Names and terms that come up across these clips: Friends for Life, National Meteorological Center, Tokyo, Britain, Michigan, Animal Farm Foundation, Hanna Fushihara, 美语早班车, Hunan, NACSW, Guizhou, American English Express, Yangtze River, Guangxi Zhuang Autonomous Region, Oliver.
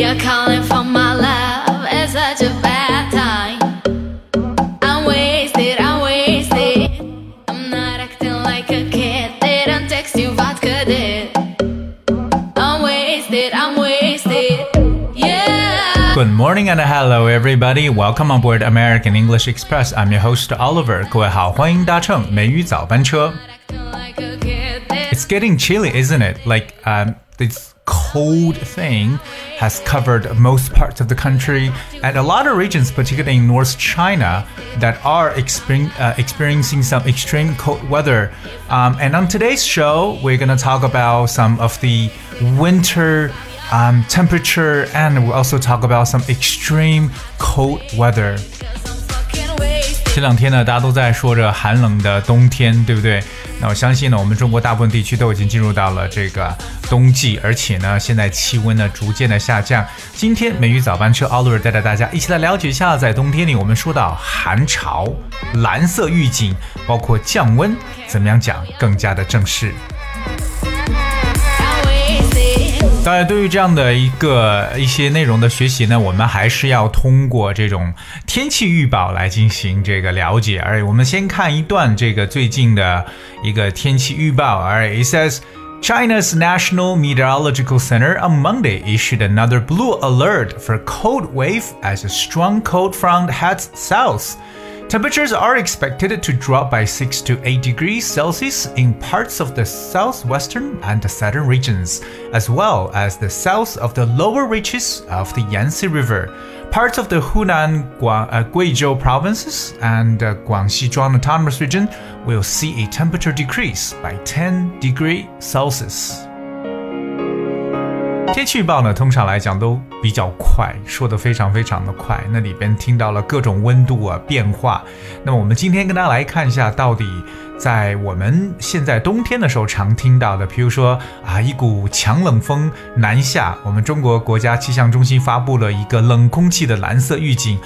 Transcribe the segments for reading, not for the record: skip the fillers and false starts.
You're calling for my love at such a bad time. I'm wasted. I'm not acting like a kid. Didn't text you, vodka did. I'm wasted. Yeah. Good morning and hello everybody. Welcome on board American English Express. I'm your host Oliver. 各位好，欢迎搭乘美语早班车。It's getting chilly, isn't it? Like, this cold thing has covered most parts of the country and a lot of regions, particularly in North China, that are experiencing some extreme cold weather. And on today's show, we're going to talk about some of the winter temperature, and we'll also talk about some extreme cold weather.这两天呢，大家都在说着寒冷的冬天，对不对？那我相信呢，我们中国大部分地区都已经进入到了这个冬季，而且呢，现在气温呢逐渐的下降。今天美语早班车 Oliver 带着大家一起来了解一下，在冬天里我们说到寒潮、蓝色预警，包括降温，怎么样讲更加的正式。当然，对于这样的一些内容的学习呢，我们还是要通过这种天气预报来进行这个了解。而我们先看一段这个最近的一个天气预报。It says China's National Meteorological Center on Monday issued another blue alert for cold wave as a strong cold front heads south. Temperatures are expected to drop by 6 to 8 degrees Celsius in parts of the southwestern and the southern regions, as well as the south of the lower reaches of the Yangtze River, parts of the Hunan, Guizhou provinces, and the Guangxi Zhuang Autonomous Region will see a temperature decrease by 10 degrees Celsius.天气预报呢，通常来讲都比较快，说得非常非常的快，那里边听到了各种温度啊变化。那么我们今天跟大家来看一下，到底在我们现在冬天的时候常听到的，比如说一股强冷风南下，我们中国国家气象中心发布了一个冷空气的蓝色预警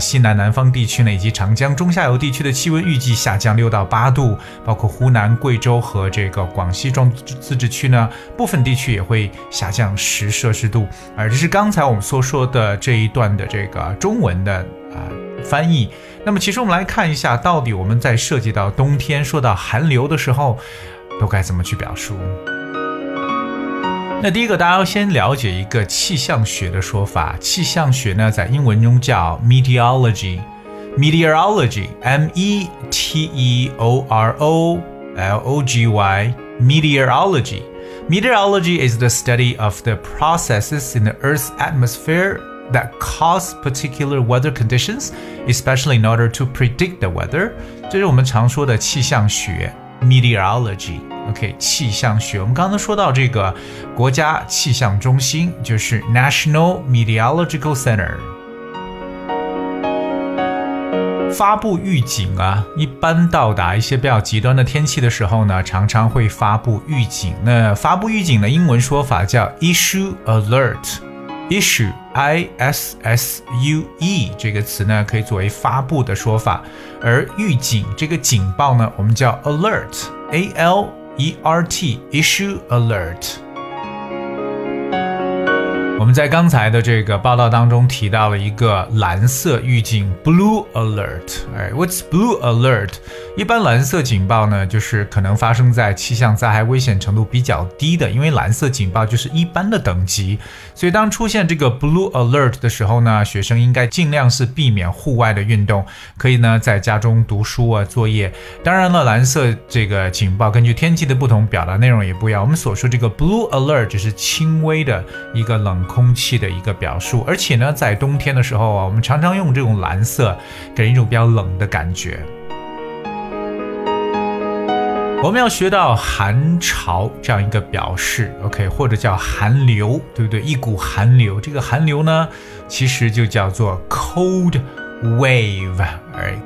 西南南方地区呢以及长江中下游地区的气温预计下降6到8度，包括湖南、贵州和这个广西壮自治区呢，部分地区也会下降10摄氏度。而这是刚才我们所说的这一段的这个中文的翻译。那么其实我们来看一下，到底我们在涉及到冬天说到寒流的时候都该怎么去表述。那第一个，大家要先了解一个气象学的说法。气象学呢，在英文中叫 meteorology, meteorology, meteorology. Meteorology is the study of the processes in the Earth's atmosphere that cause particular weather conditions, especially in order to predict the weather. 这是我们常说的气象学 meteorology。 OK， 气象学我们刚才说到这个国家气象中心就是 National Meteorological Center。 发布预警一般到达一些比较极端的天气的时候呢，常常会发布预警。那发布预警的英文说法叫 issue alert。Issue, I-S-S-U-E 这个词呢，可以作为发布的说法。而预警这个警报呢，我们叫 alert, A-L-E-R-T, issue alert。我们在刚才的这个报道当中提到了一个蓝色预警 blue alert。 What's blue alert? 一般蓝色警报呢，就是可能发生在气象灾害危险程度比较低的，因为蓝色警报就是一般的等级。所以当出现这个 blue alert 的时候呢，学生应该尽量是避免户外的运动，可以呢在家中读书作业。当然了，蓝色这个警报根据天气的不同表达内容也不一样。我们所说这个 blue alert 只是轻微的一个冷空气的一个表述。而且呢，在冬天的时候我们常常用这种蓝色给人一种比较冷的感觉。我们要学到寒潮这样一个表示 ，OK， 或者叫寒流，对不对？一股寒流，这个寒流呢，其实就叫做 cold wave，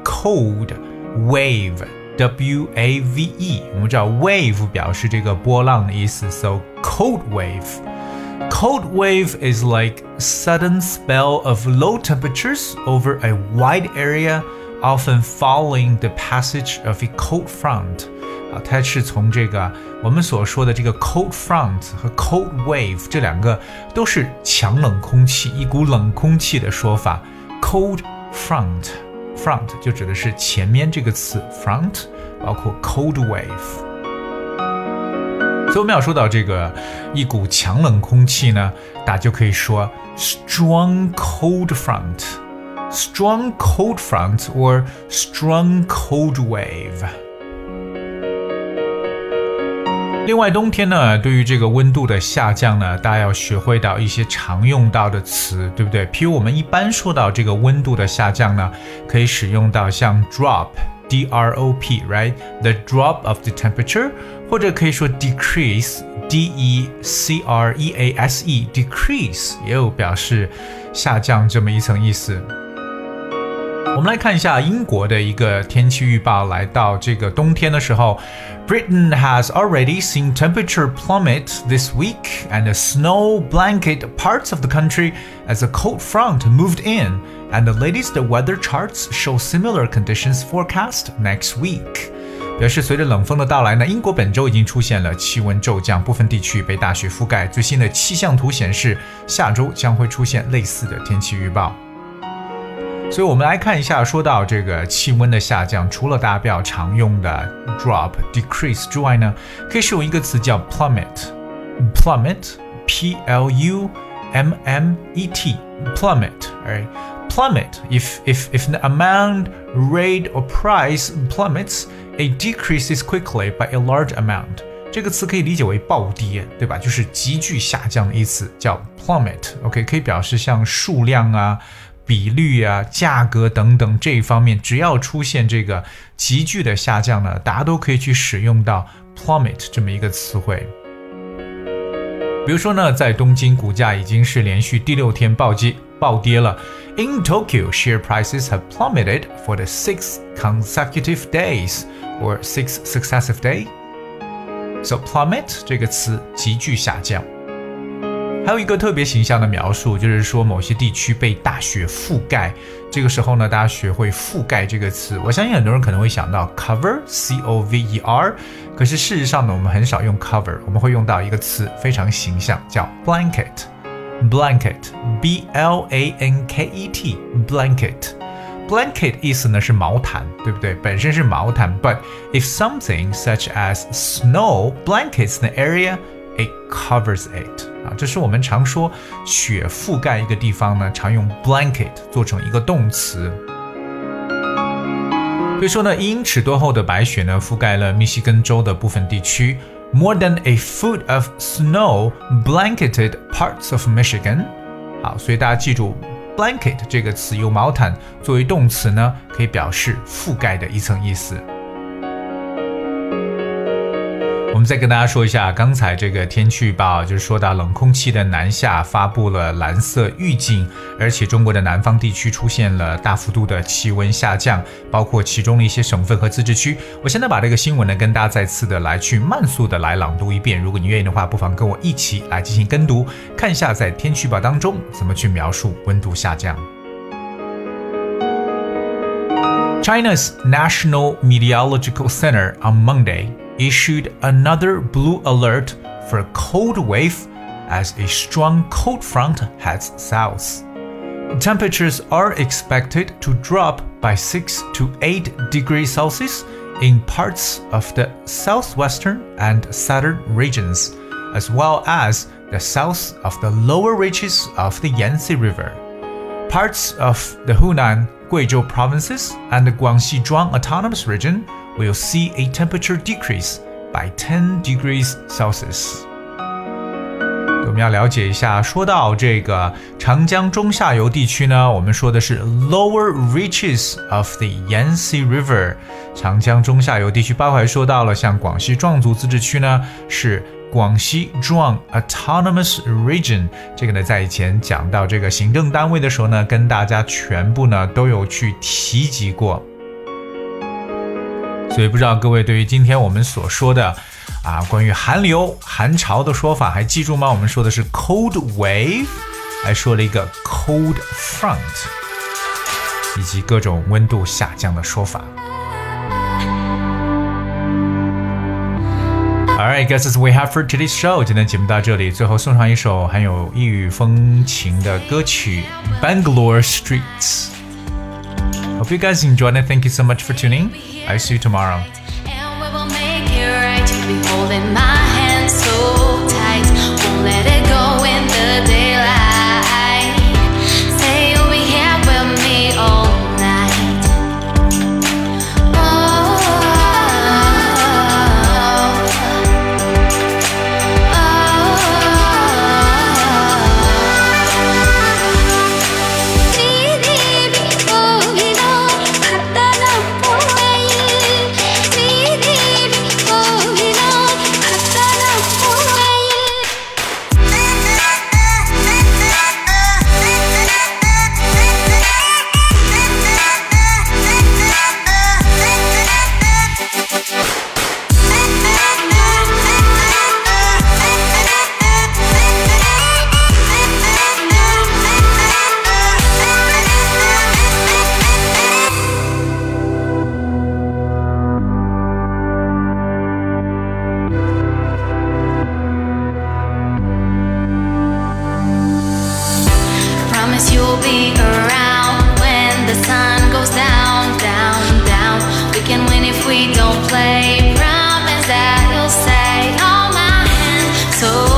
cold wave。W-A-V-E， 我们知道 wave 表示这个波浪的意思 ，so cold wave。Cold wave is like sudden spell of low temperatures over a wide area, often following the passage of a cold front. 啊，它是从这个我们所说的这个 cold front 和 cold wave 这两个都是强冷空气，一股冷空气的说法。cold front， front 就指的是前面这个词 front， 包括 cold wave。所以我们要说到这个一股强冷空气呢，大家就可以说 strong cold front， strong cold front or strong cold wave。 另外冬天呢，对于这个温度的下降呢，大家要学会到一些常用到的词，对不对？譬如我们一般说到这个温度的下降呢，可以使用到像 drop，D-R-O-P, right? The drop of the temperature. 或者可以说 decrease, D-E-C-R-E-A-S-E, decrease 也有表示下降这么一层意思。我们来看一下英国的一个天气预报，来到这个冬天的时候 Britain has already seen temperature plummet this week and the snow blanketed parts of the country as a cold front moved in and the latest weather charts show similar conditions forecast next week。表示随着冷风的到来呢，英国本周已经出现了气温骤降，部分地区被大雪覆盖，最新的气象图显示下周将会出现类似的天气预报。所以我们来看一下，说到这个气温的下降，除了大家比较常用的 drop decrease 之外呢，可以使用一个词叫 plummet， plummet P-L-U-M-M-E-T plummet， right? Plummet if the amount, rate or price plummets, it decreases quickly by a large amount。 这个词可以理解为暴跌，对吧？就是急剧下降的意思，叫 plummet。 OK， 可以表示像数量啊，比率啊，价格等等这一方面，只要出现这个急剧的下降呢，大家都可以去使用到 plummet 这么一个词汇。比如说呢，在东京股价已经是连续第6天暴跌了。 In Tokyo, share prices have plummeted for the 6th consecutive days or 6th successive day. So plummet 这个词急剧下降。还有一个特别形象的描述，就是说某些地区被大雪覆盖，这个时候呢，大家学会覆盖这个词。我相信很多人可能会想到 cover C-O-V-E-R， 可是事实上呢，我们很少用 cover， 我们会用到一个词非常形象，叫 blanket， blanket B-L-A-N-K-E-T blanket。 blanket 意思呢是毛毯，对不对？本身是毛毯， but if something such as snow blankets the area，It covers it。 啊，这是我们常说雪覆盖一个地方呢，常用 blanket 做成一个动词。所以说呢，1英尺多厚的白雪呢，覆盖了密西根州的部分地区。More than a foot of snow blanketed parts of Michigan。 好，所以大家记住 blanket 这个词，由毛毯作为动词呢，可以表示覆盖的一层意思。我们再跟大家说一下，刚才这个天气预报就是说到冷空气的南下发布了蓝色预警，而且中国的南方地区出现了大幅度的气温下降，包括其中的一些省份和自治区。我现在把这个新闻呢跟大家再次的来去慢速的来朗读一遍，如果你愿意的话，不妨跟我一起来进行跟读，看一下在天气预报当中怎么去描述温度下降。China's National Meteorological Center on Monday issued another blue alert for a cold wave as a strong cold front heads south. Temperatures are expected to drop by 6 to 8 degrees Celsius in parts of the southwestern and southern regions, as well as the south of the lower reaches of the Yangtze River. Parts of the Hunan, Guizhou provinces and the Guangxi Zhuang Autonomous Region will see a temperature decrease by 10 degrees Celsius。 我们要了解一下，说到这个长江中下游地区呢，我们说的是 lower reaches of the Yangtze River。 长江中下游地区包括说到了像广西壮族自治区呢，是Guangxi Zhuang Autonomous Region。 这个呢，在以前讲到这个行政单位的时候呢，跟大家全部呢都有去提及过。所以不知道各位对于今天我们所说的关于寒流寒潮的说法还记住吗？我们说的是 cold wave， 还说了一个 cold front， 以及各种温度下降的说法。Alright, guys, that's what we have for today's show. 今天节目到这里，最后送上一首含有异域风情的歌曲《Bangalore Streets》。Hope you guys enjoyed it. Thank you so much for tuning. I'll see you tomorrow. And we will make it right. Be holding my hand so tight, won't let it go in the daylight. Say you'll be here with me all night. Oh, you'll be around when the sun goes down, down, down. We can win if we don't play. Promise that you'll say, hold my hand so